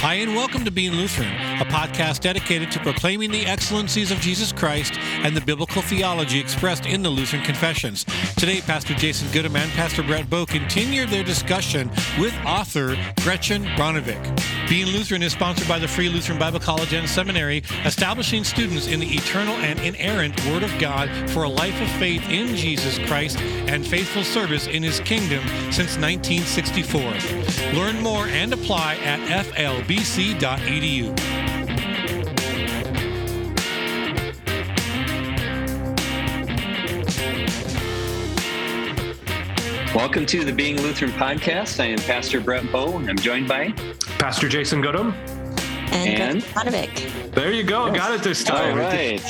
Hi, and welcome to Being Lutheran, a podcast dedicated to proclaiming the excellencies of Jesus Christ and the biblical theology expressed in the Lutheran Confessions. Today, Pastor Jason Goodman and Pastor Brent Bowe continued their discussion with author Gretchen Ronnevik. Being Lutheran is sponsored by the Free Lutheran Bible College and Seminary, establishing students in the eternal and inerrant Word of God for a life of faith in Jesus Christ and faithful service in His kingdom since 1964. Learn more and apply at flbc.edu. Welcome to the Being Lutheran podcast. I am Pastor Brent Bowe, and I'm joined by Pastor Jason Goodman and Gretchen Ronnevik. There you go, got it this time. All right.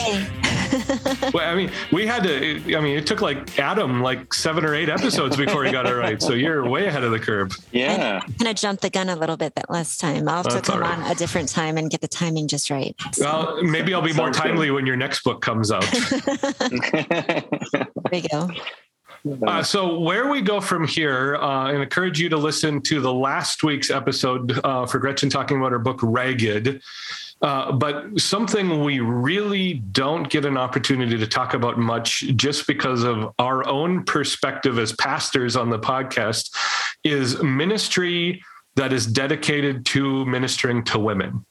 Well, it took Adam 7 or 8 episodes before he got it right. So you're way ahead of the curve. Yeah. I kind of jumped the gun a little bit that last time. I'll have to come on a different time and get the timing just right. So. Well, maybe I'll be more timely when your next book comes out. There we go. So where we go from here, I encourage you to listen to the last week's episode for Gretchen talking about her book, Ragged. But something we really don't get an opportunity to talk about much just because of our own perspective as pastors on the podcast is ministry that is dedicated to ministering to women.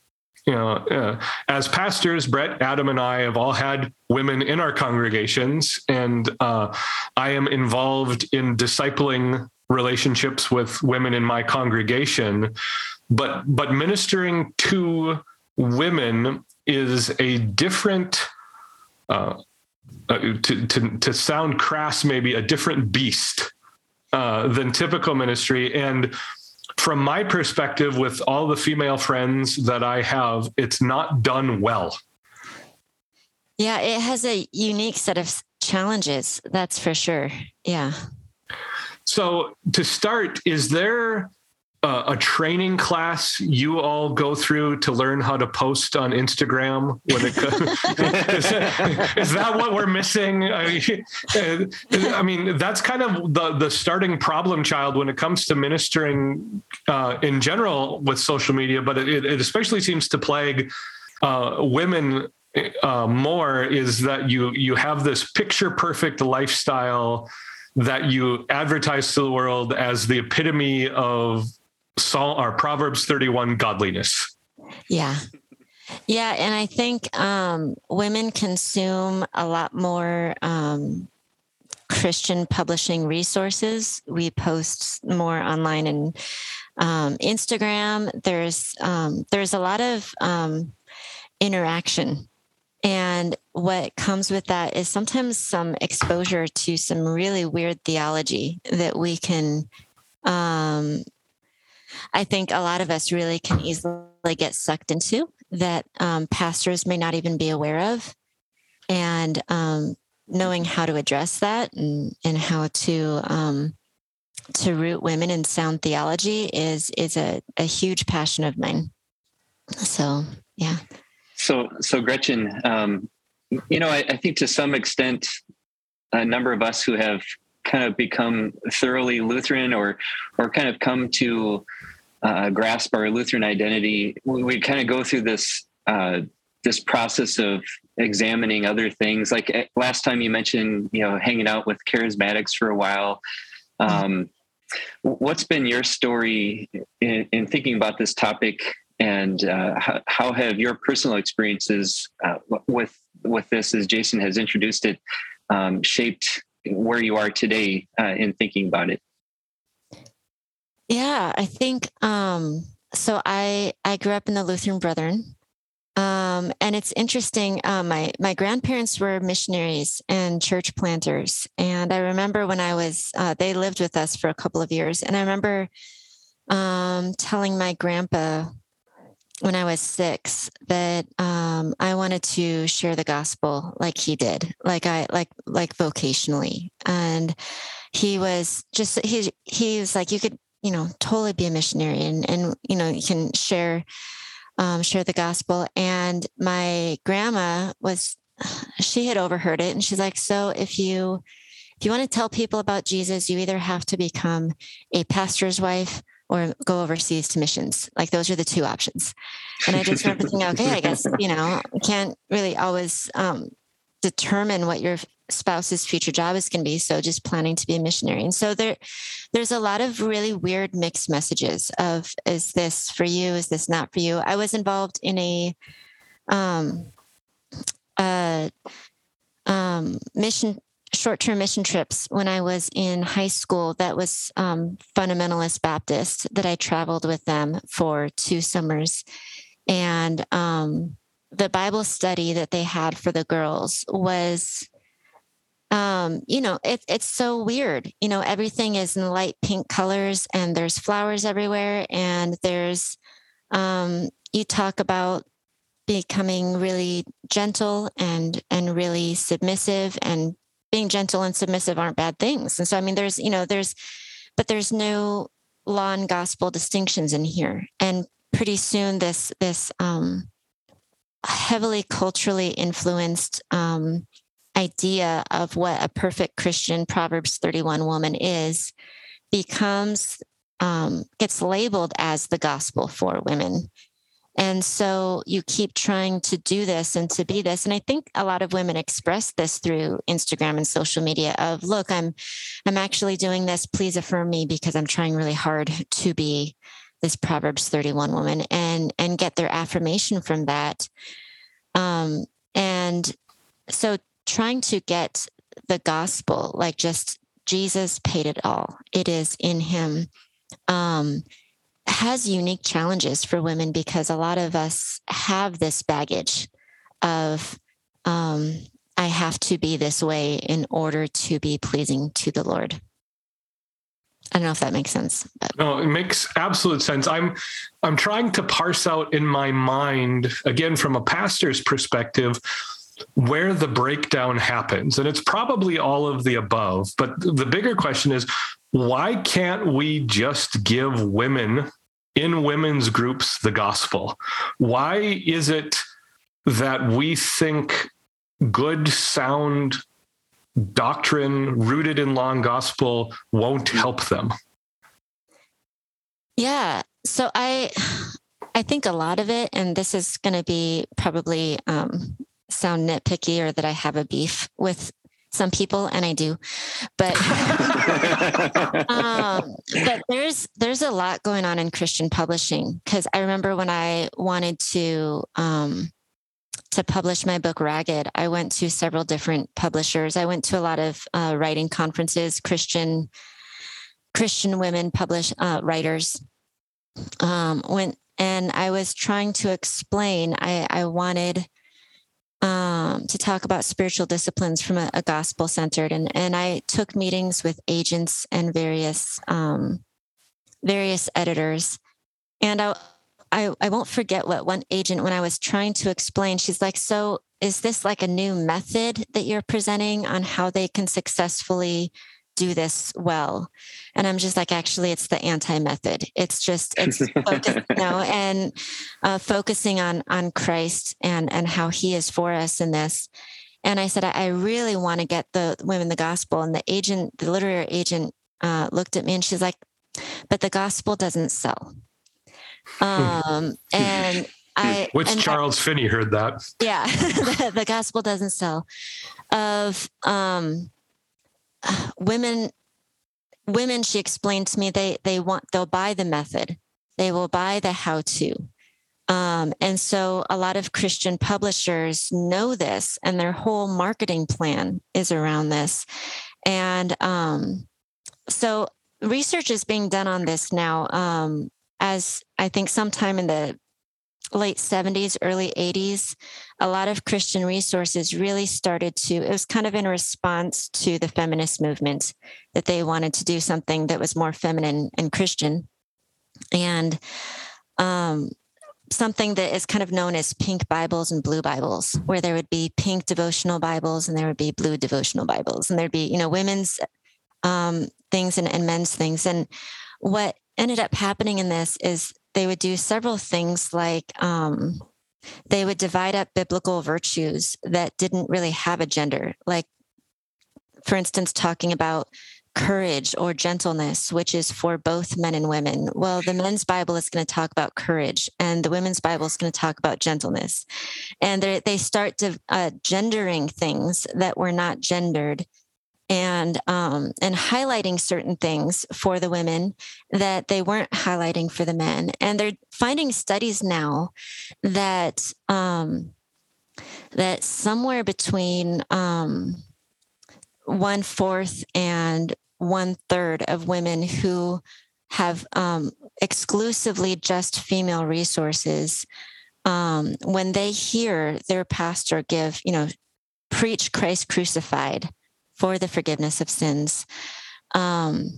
You know, as pastors, Brett, Adam, and I have all had women in our congregations, and I am involved in discipling relationships with women in my congregation. But ministering to women is a different, to sound crass, maybe a different beast than typical ministry, and. From my perspective, with all the female friends that I have, it's not done well. Yeah, it has a unique set of challenges, that's for sure. Yeah. So to start, is there a training class you all go through to learn how to post on Instagram? Is that what we're missing? I mean, that's kind of the starting problem child when it comes to ministering in general with social media, but it especially seems to plague women more is that you have this picture perfect lifestyle that you advertise to the world as the epitome of Proverbs 31 godliness. Yeah. And I think women consume a lot more Christian publishing resources. We post more online and Instagram. There's a lot of interaction. And what comes with that is sometimes some exposure to some really weird theology that we can, I think a lot of us really can easily get sucked into that pastors may not even be aware of. And knowing how to address that and how to root women in sound theology is a huge passion of mine. So, yeah. So Gretchen, I think to some extent, a number of us who have kind of become thoroughly Lutheran or kind of come to grasp our Lutheran identity, we kind of go through this this process of examining other things. Like last time you mentioned, hanging out with charismatics for a while. What's been your story in thinking about this topic? And how have your personal experiences with this, as Jason has introduced it, shaped where you are today in thinking about it? Yeah, I think so. I grew up in the Lutheran Brethren, and it's interesting. My grandparents were missionaries and church planters, and I remember when I was they lived with us for a couple of years, and I remember telling my grandpa. When I was 6, that I wanted to share the gospel like he did, like vocationally. And he was just, he was like, you could, totally be a missionary and you can share the gospel. And my grandma she had overheard it. And she's like, so if you want to tell people about Jesus, you either have to become a pastor's wife or go overseas to missions. Like, those are the two options. And I just remember thinking, okay, I guess, you know, you can't really always determine what your spouse's future job is going to be. So just planning to be a missionary. And so there's a lot of really weird mixed messages of, is this for you? Is this not for you? I was involved in a mission, short-term mission trips when I was in high school. That was fundamentalist Baptist that I traveled with them for 2 summers. And the Bible study that they had for the girls was, you know, it's so weird. You know, everything is in light pink colors, and there's flowers everywhere. And there's, you talk about becoming really gentle and really submissive, and being gentle and submissive aren't bad things. And so, I mean, there's, you know, but there's no law and gospel distinctions in here. And pretty soon this heavily culturally influenced idea of what a perfect Christian Proverbs 31 woman is becomes, gets labeled as the gospel for women. And so you keep trying to do this and to be this. And I think a lot of women express this through Instagram and social media of, look, I'm actually doing this. Please affirm me, because I'm trying really hard to be this Proverbs 31 woman, and get their affirmation from that. And so trying to get the gospel, like, just Jesus paid it all. It is in him. Has unique challenges for women, because a lot of us have this baggage of, I have to be this way in order to be pleasing to the Lord. I don't know if that makes sense. But. No, it makes absolute sense. I'm trying to parse out in my mind, again, from a pastor's perspective, where the breakdown happens. And it's probably all of the above. But the bigger question is, why can't we just give women in women's groups the gospel? Why is it that we think good, sound doctrine rooted in law and gospel won't help them? Yeah. So I think a lot of it, and this is going to be probably sound nitpicky, or that I have a beef with some people, and I do, but, but there's a lot going on in Christian publishing. 'Cause I remember when I wanted to publish my book, Ragged, I went to several different publishers. I went to a lot of writing conferences, Christian women publish writers, and I was trying to explain, I wanted to talk about spiritual disciplines from a gospel centered. And I took meetings with agents and various editors. And I won't forget what one agent, when I was trying to explain, she's like, so is this like a new method that you're presenting on how they can successfully do this well? And I'm just like, actually, it's the anti-method. It's focused, you know, and focusing on Christ and how he is for us in this. And I said, I really want to get the women the gospel. And the literary agent looked at me and she's like, but the gospel doesn't sell. And I, which and Charles Finney heard that. Yeah. The gospel doesn't sell of, women, she explained to me, they'll buy the method. They will buy the how to. And so a lot of Christian publishers know this, and their whole marketing plan is around this. And, so research is being done on this now. As I think sometime in the late 70s, early 80s, a lot of Christian resources really started to, it was kind of in response to the feminist movement, that they wanted to do something that was more feminine and Christian. And something that is kind of known as pink Bibles and blue Bibles, where there would be pink devotional Bibles and there would be blue devotional Bibles. And there'd be, you know, women's things and men's things. And what ended up happening in this is they would do several things, like they would divide up biblical virtues that didn't really have a gender. Like, for instance, talking about courage or gentleness, which is for both men and women. Well, the men's Bible is going to talk about courage, and the women's Bible is going to talk about gentleness. And they start to gendering things that were not gendered, and highlighting certain things for the women that they weren't highlighting for the men. And they're finding studies now that that somewhere between 1/4 and 1/3 of women who have exclusively just female resources, when they hear their pastor give, preach Christ crucified for the forgiveness of sins, it's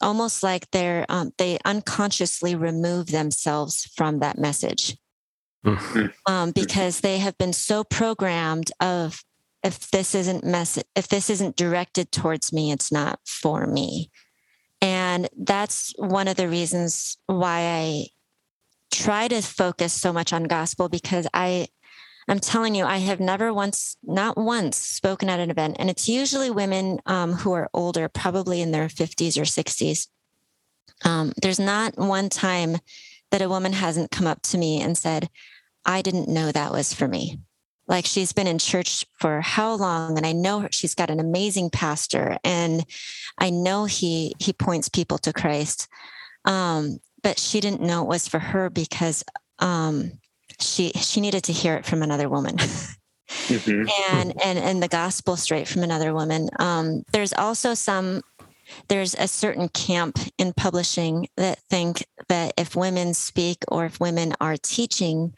almost like they unconsciously remove themselves from that message, because they have been so programmed of, if this isn't directed towards me, it's not for me. And that's one of the reasons why I try to focus so much on gospel, because I'm telling you, I have never once, not once, spoken at an event. And it's usually women who are older, probably in their 50s or 60s. There's not one time that a woman hasn't come up to me and said, I didn't know that was for me. Like, she's been in church for how long? And I know she's got an amazing pastor, and I know he points people to Christ. But she didn't know it was for her because she needed to hear it from another woman, and the gospel straight from another woman. There's a certain camp in publishing that think that if women speak or if women are teaching,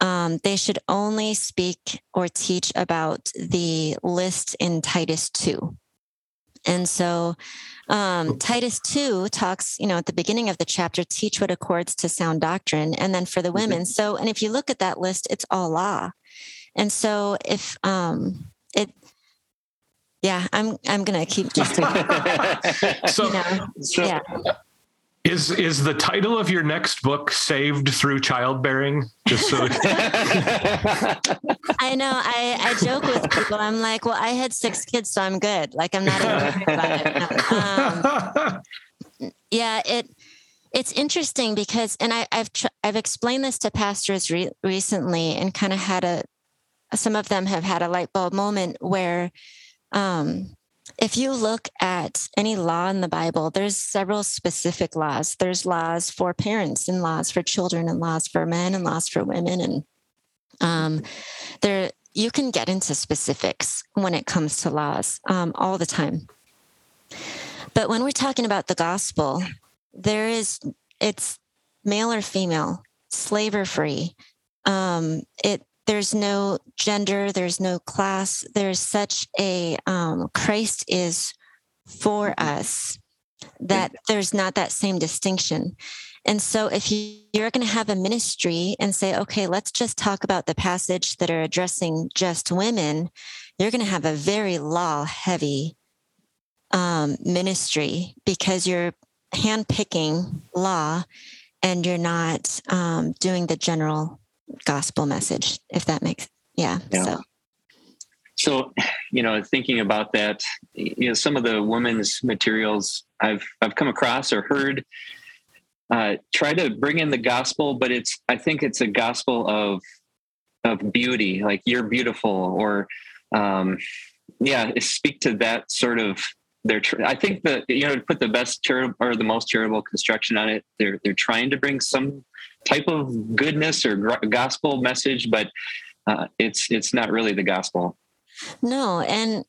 they should only speak or teach about the list in Titus 2. And so Titus 2 talks, at the beginning of the chapter, teach what accords to sound doctrine. And then for the women. So, and if you look at that list, it's all law. And so if I'm going to keep just yeah. Is the title of your next book Saved Through Childbearing? Just so I know. I joke with people. I'm like, well, I had 6 kids, so I'm good. Like, I'm not worried about it. No. Yeah, it's interesting because, and I've explained this to pastors recently, and kind of had some of them have had a light bulb moment where, if you look at any law in the Bible, there's several specific laws. There's laws for parents, and laws for children, and laws for men, and laws for women. And there, you can get into specifics when it comes to laws all the time. But when we're talking about the gospel, it's male or female, slave or free. There's no gender, there's no class. There's such a Christ is for us that there's not that same distinction. And so if you're going to have a ministry and say, okay, let's just talk about the passage that are addressing just women, you're going to have a very law-heavy ministry, because you're handpicking law and you're not doing the general gospel message, if that makes So thinking about that, some of the women's materials I've come across or heard try to bring in the gospel, but I think it's a gospel of beauty, like you're beautiful, or speak to that sort of their. I think that to put the best or the most charitable construction on it, they're trying to bring some type of goodness or gospel message, but it's not really the gospel. No, and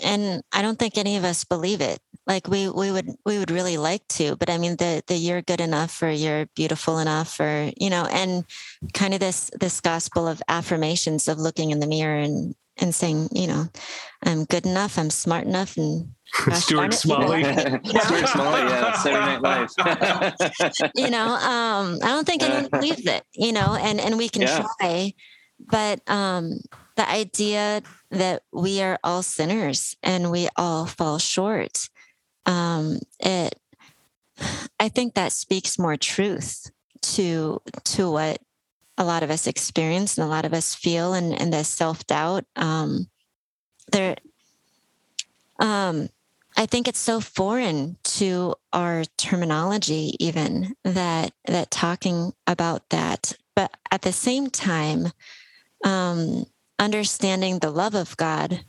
I don't think any of us believe it. Like we would really like to, but I mean the you're good enough or you're beautiful enough, or and kind of this gospel of affirmations, of looking in the mirror and saying, I'm good enough, I'm smart enough, and Stuart Smalley. Stuart Smalley, Saturday Night Live. I don't think anyone believes it, and we can try, but the idea that we are all sinners and we all fall short, I think that speaks more truth to what a lot of us experience and a lot of us feel, and the self-doubt. I think it's so foreign to our terminology, even that talking about that. But at the same time, understanding the love of God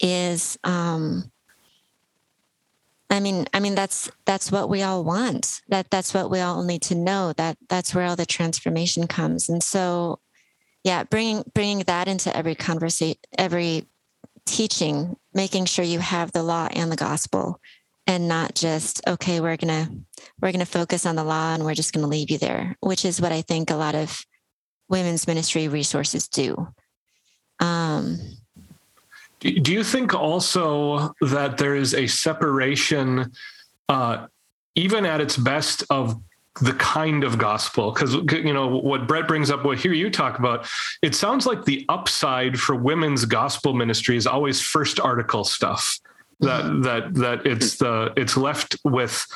is, that's what we all want. That's what we all need to know. That's where all the transformation comes. And so, yeah, bringing that into every conversation, every teaching, making sure you have the law and the gospel, and not just, okay, we're gonna focus on the law and we're just gonna leave you there, which is what I think a lot of women's ministry resources do. Do you think also that there is a separation, even at its best, of the kind of gospel? Because, you know, what Brett brings up, what I hear you talk about, it sounds like the upside for women's gospel ministry is always first article stuff. That it's left with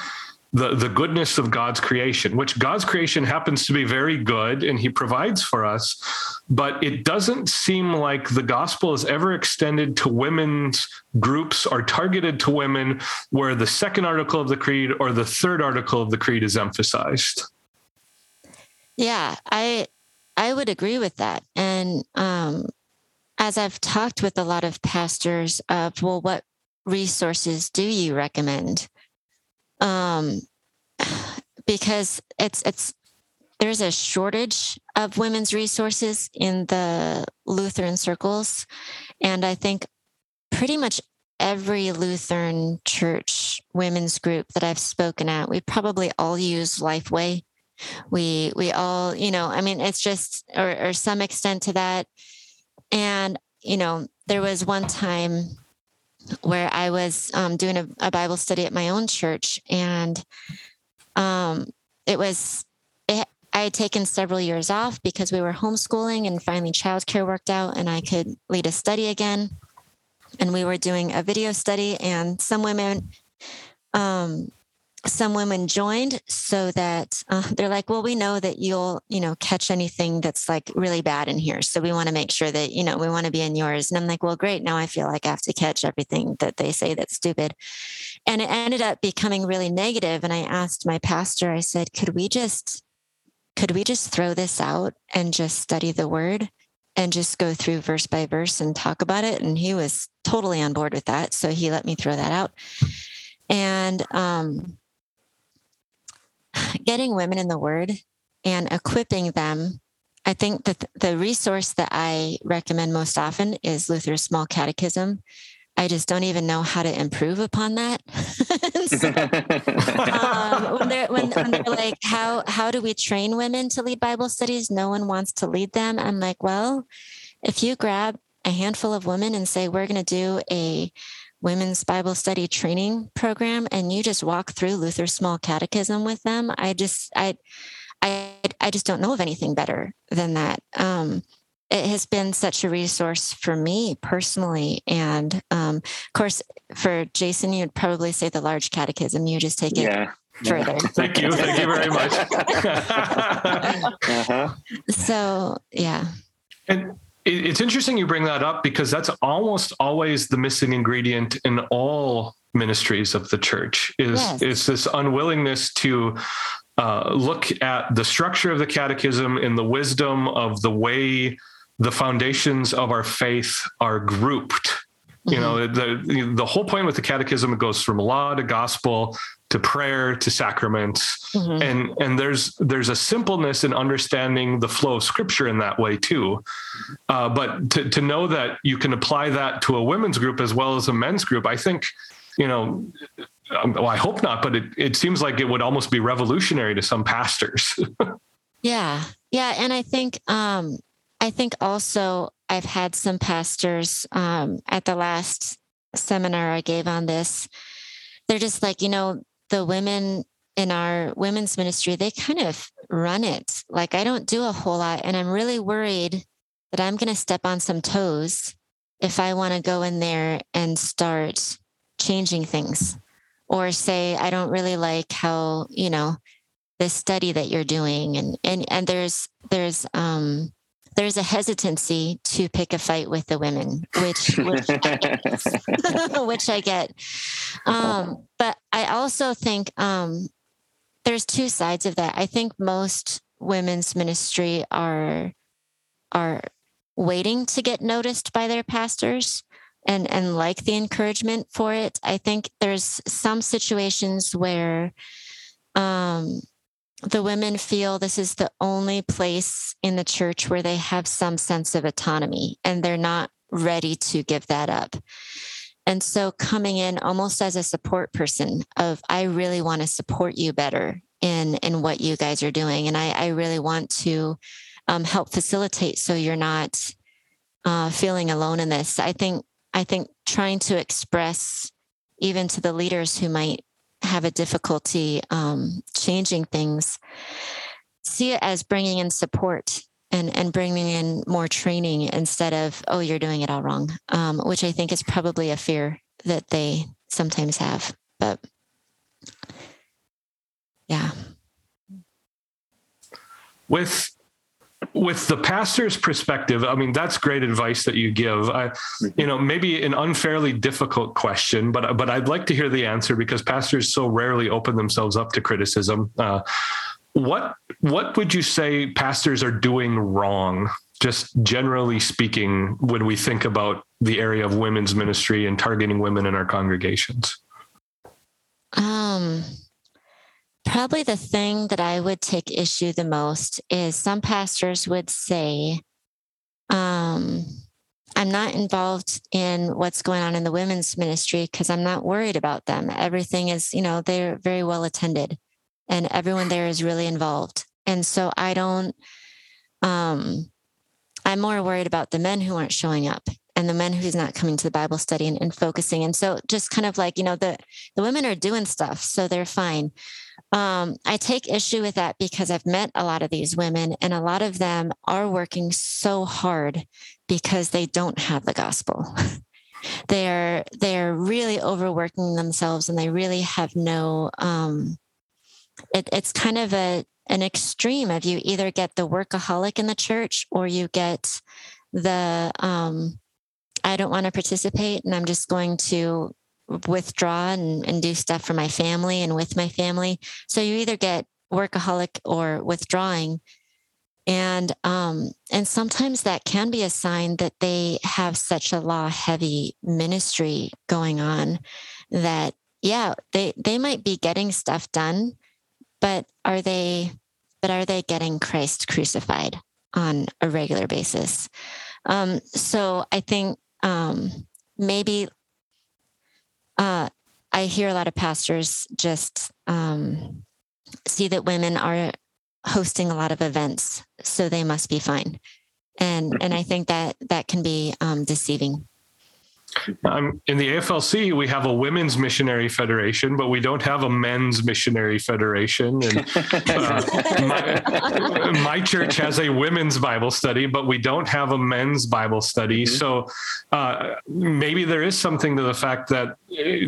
the goodness of God's creation, which God's creation happens to be very good and he provides for us, but it doesn't seem like the gospel is ever extended to women's groups or targeted to women where the second article of the creed or the third article of the creed is emphasized. Yeah, I would agree with that. And as I've talked with a lot of pastors of, well, what resources do you recommend? Because there's a shortage of women's resources in the Lutheran circles. And I think pretty much every Lutheran church women's group that I've spoken at, we probably all use Lifeway. We all, you know, I mean, it's just, or some extent to that. And, you know, there was one time where I was doing a Bible study at my own church. And I had taken several years off because we were homeschooling, and finally childcare worked out and I could lead a study again. And we were doing a video study, and some women joined, so that they're like, well, we know that you'll, you know, catch anything that's like really bad in here. So we want to make sure that, you know, we want to be in yours. And I'm like, well, great. Now I feel like I have to catch everything that they say that's stupid. And it ended up becoming really negative. And I asked my pastor, I said, could we just throw this out and just study the word and just go through verse by verse and talk about it? And he was totally on board with that. So he let me throw that out. And, getting women in the word and equipping them. I think that the resource that I recommend most often is Luther's Small Catechism. I just don't even know how to improve upon that. So, when they're like, how do we train women to lead Bible studies? No one wants to lead them. I'm like, well, if you grab a handful of women and say, we're going to do a women's Bible study training program, and you just walk through Luther's Small Catechism with them, I just don't know of anything better than that. It has been such a resource for me personally. And of course, for Jason, you'd probably say the large catechism, you just take it further. Thank you very much. So, yeah. And it's interesting you bring that up, because that's almost always the missing ingredient in all ministries of the church is this unwillingness to look at the structure of the catechism and the wisdom of the way the foundations of our faith are grouped. You know, the whole point with the catechism, it goes from law to gospel to prayer to sacraments. And there's a simpleness in understanding the flow of scripture in that way too. But to know that you can apply that to a women's group as well as a men's group, I think, you know, well, I hope not, but it seems like it would almost be revolutionary to some pastors. Yeah. And I think also I've had some pastors at the last seminar I gave on this. They're just like, you know, the women in our women's ministry, they kind of run it. Like, I don't do a whole lot, and I'm really worried that I'm going to step on some toes if I want to go in there and start changing things, or say, I don't really like how, you know, this study that you're doing. And there's there's a hesitancy to pick a fight with the women, which I get. But I also think there's two sides of that. I think most women's ministry are waiting to get noticed by their pastors and like the encouragement for it. I think there's some situations where the women feel this is the only place in the church where they have some sense of autonomy, and they're not ready to give that up. And so coming in almost as a support person of, I really want to support you better in what you guys are doing. And I really want to help facilitate so you're not feeling alone in this. I think trying to express even to the leaders who might have a difficulty changing things, see it as bringing in support and bringing in more training instead of, oh, you're doing it all wrong, which I think is probably a fear that they sometimes have. But yeah. With the pastor's perspective, I mean, that's great advice that you give. Maybe an unfairly difficult question, but I'd like to hear the answer because pastors so rarely open themselves up to criticism. What would you say pastors are doing wrong, just generally speaking, when we think about the area of women's ministry and targeting women in our congregations? Probably the thing that I would take issue the most is some pastors would say, I'm not involved in what's going on in the women's ministry because I'm not worried about them. Everything is, they're very well attended and everyone there is really involved. And so I don't, I'm more worried about the men who aren't showing up and the men who's not coming to the Bible study and focusing. And so just kind of like, the women are doing stuff, so they're fine. I take issue with that because I've met a lot of these women, and a lot of them are working so hard because they don't have the gospel. They're really overworking themselves, and they really have no, it's kind of an extreme of you either get the workaholic in the church or you get the, I don't want to participate and I'm just going to withdraw and do stuff for my family and with my family. So you either get workaholic or withdrawing. And sometimes that can be a sign that they have such a law heavy ministry going on that, yeah, they might be getting stuff done, but are they getting Christ crucified on a regular basis? So I think, I hear a lot of pastors just see that women are hosting a lot of events, so they must be fine. And I think that can be deceiving. In the AFLC, we have a women's missionary federation, but we don't have a men's missionary federation. And my church has a women's Bible study, but we don't have a men's Bible study. Mm-hmm. So maybe there is something to the fact that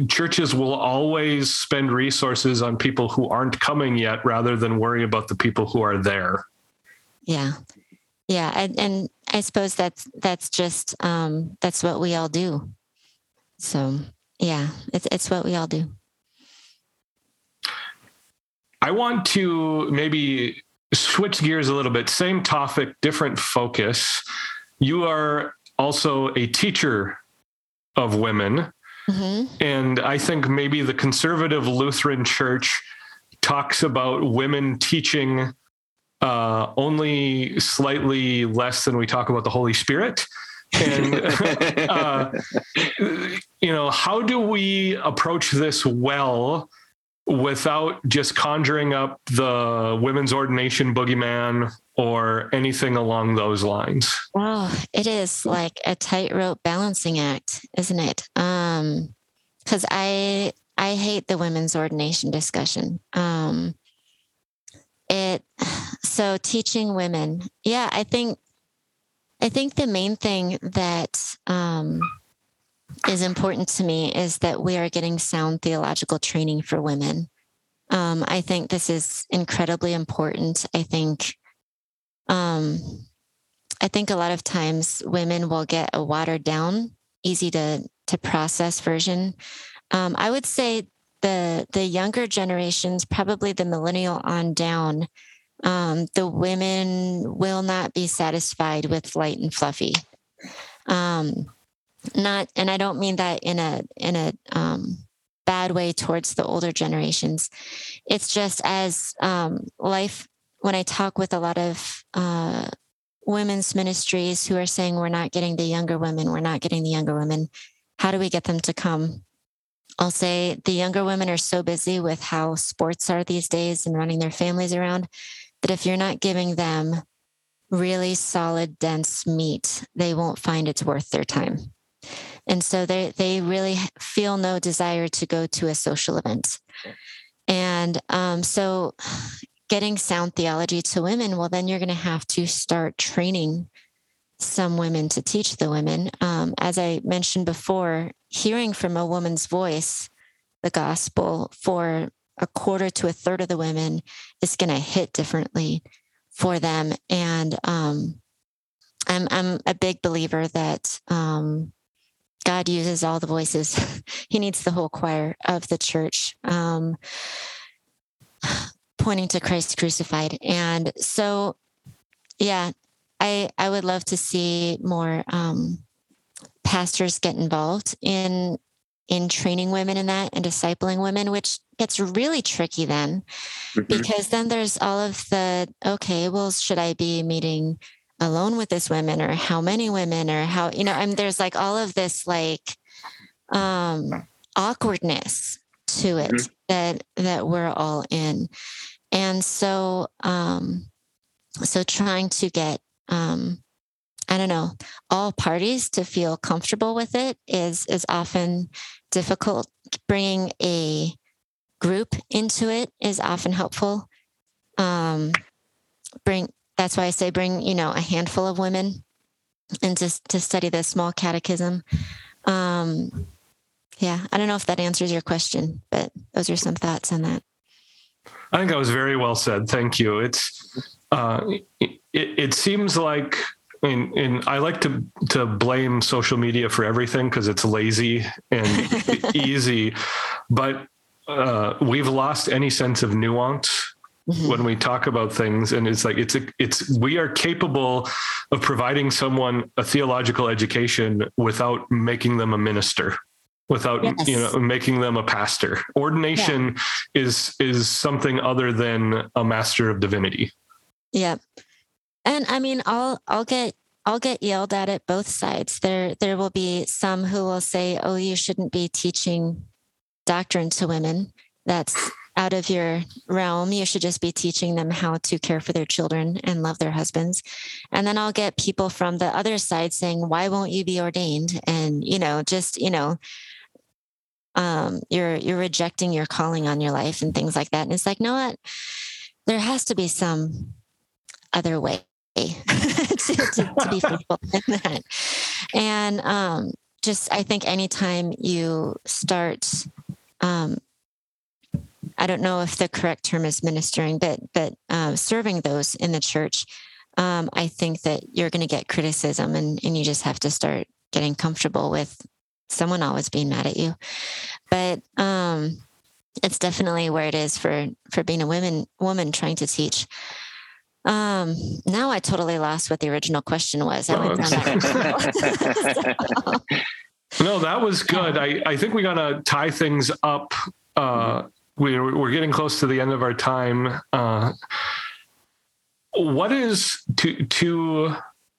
churches will always spend resources on people who aren't coming yet rather than worry about the people who are there. Yeah. Yeah. And I suppose that's just, that's what we all do. So yeah, it's what we all do. I want to maybe switch gears a little bit, same topic, different focus. You are also a teacher of women. Mm-hmm. And I think maybe the conservative Lutheran church talks about women teaching only slightly less than we talk about the Holy Spirit. And, how do we approach this well without just conjuring up the women's ordination boogeyman or anything along those lines? Oh, it is like a tightrope balancing act, isn't it? 'Cause I hate the women's ordination discussion. So teaching women. Yeah, I think the main thing that is important to me is that we are getting sound theological training for women. I think this is incredibly important. I think I think a lot of times women will get a watered down, easy to process version. I would say the younger generations, probably the millennial on down, the women will not be satisfied with light and fluffy. And I don't mean that in a bad way towards the older generations. It's just as life, when I talk with a lot of women's ministries who are saying, we're not getting the younger women. How do we get them to come? I'll say the younger women are so busy with how sports are these days and running their families around that if you're not giving them really solid, dense meat, they won't find it's worth their time. And so they really feel no desire to go to a social event. And so getting sound theology to women, well, then you're going to have to start training some women to teach the women. As I mentioned before, hearing from a woman's voice, the gospel for a quarter to a third of the women is going to hit differently for them. And I'm a big believer that God uses all the voices. He needs the whole choir of the church, pointing to Christ crucified. And so, yeah, I would love to see more pastors get involved in training women in that and discipling women, which gets really tricky then, because then there's all of the, okay, well, should I be meeting alone with this woman, or how many women, or how, there's like all of this like awkwardness to it that we're all in. And so, so trying to get, all parties to feel comfortable with it is often difficult. Bringing a group into it is often helpful. That's why I say bring, a handful of women and just to study the small catechism. I don't know if that answers your question, but those are some thoughts on that. I think that was very well said. Thank you. It's, it seems like, and I like to blame social media for everything because it's lazy and easy, but we've lost any sense of nuance when we talk about things. And it's like, we are capable of providing someone a theological education without making them a minister, without, making them a pastor. Ordination is something other than a master of divinity. Yep. And I mean, I'll get yelled at both sides. There will be some who will say, oh, you shouldn't be teaching doctrine to women. That's out of your realm. You should just be teaching them how to care for their children and love their husbands. And then I'll get people from the other side saying, why won't you be ordained? And, you're rejecting your calling on your life and things like that. And it's like, no, what? There has to be some other way to be faithful in that. And I think anytime you start, I don't know if the correct term is ministering, but serving those in the church, I think that you're going to get criticism and you just have to start getting comfortable with someone always being mad at you. But it's definitely where it is for being a woman trying to teach. Now I totally lost what the original question was. No, that was good. I think we got to tie things up. We're getting close to the end of our time. What is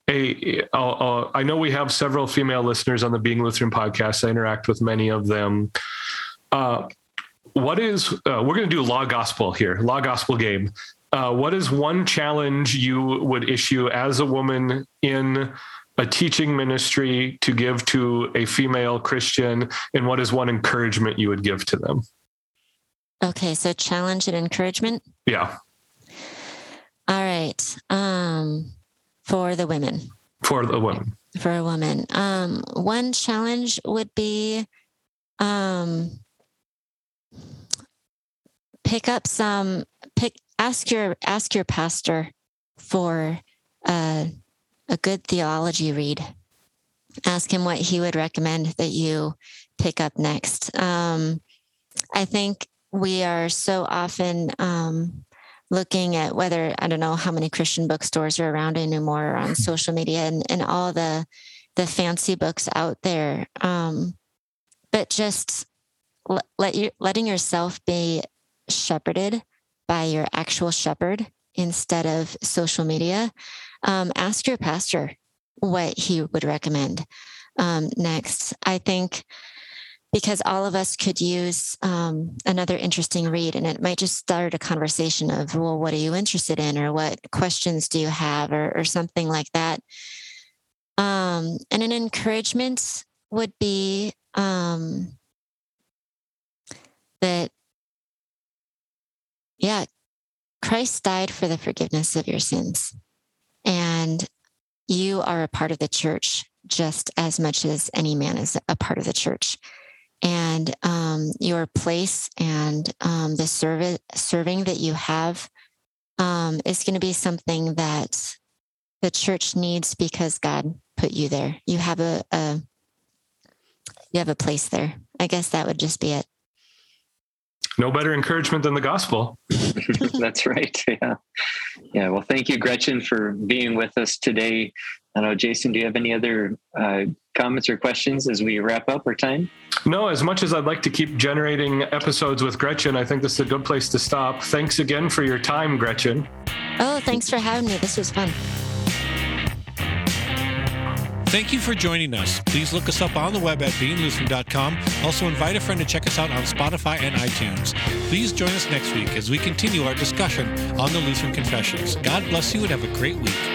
I know we have several female listeners on the Being Lutheran podcast. I interact with many of them. What is, we're going to do law gospel game. What is one challenge you would issue as a woman in a teaching ministry to give to a female Christian? And what is one encouragement you would give to them? Okay. So challenge and encouragement. Yeah. All right. For a woman. One challenge would be, ask your pastor for a good theology read. Ask him what he would recommend that you pick up next. I think we are so often looking at whether, I don't know how many Christian bookstores are around anymore, or on social media, and all the fancy books out there. But just letting yourself be shepherded by your actual shepherd instead of social media. Ask your pastor what he would recommend next. I think because all of us could use another interesting read, and it might just start a conversation of, well, what are you interested in? Or what questions do you have? Or something like that. And an encouragement would be that, yeah, Christ died for the forgiveness of your sins. And you are a part of the church just as much as any man is a part of the church. And your place and the serving that you have is going to be something that the church needs, because God put you there. You have a place there. I guess that would just be it. No better encouragement than the gospel. That's right. Yeah. Well, thank you, Gretchen, for being with us today. I don't know, Jason, do you have any other comments or questions as we wrap up our time? No, as much as I'd like to keep generating episodes with Gretchen, I think this is a good place to stop. Thanks again for your time, Gretchen. Oh, thanks for having me. This was fun. Thank you for joining us. Please look us up on the web at beinglutheran.com. Also invite a friend to check us out on Spotify and iTunes. Please join us next week as we continue our discussion on the Lutheran Confessions. God bless you and have a great week.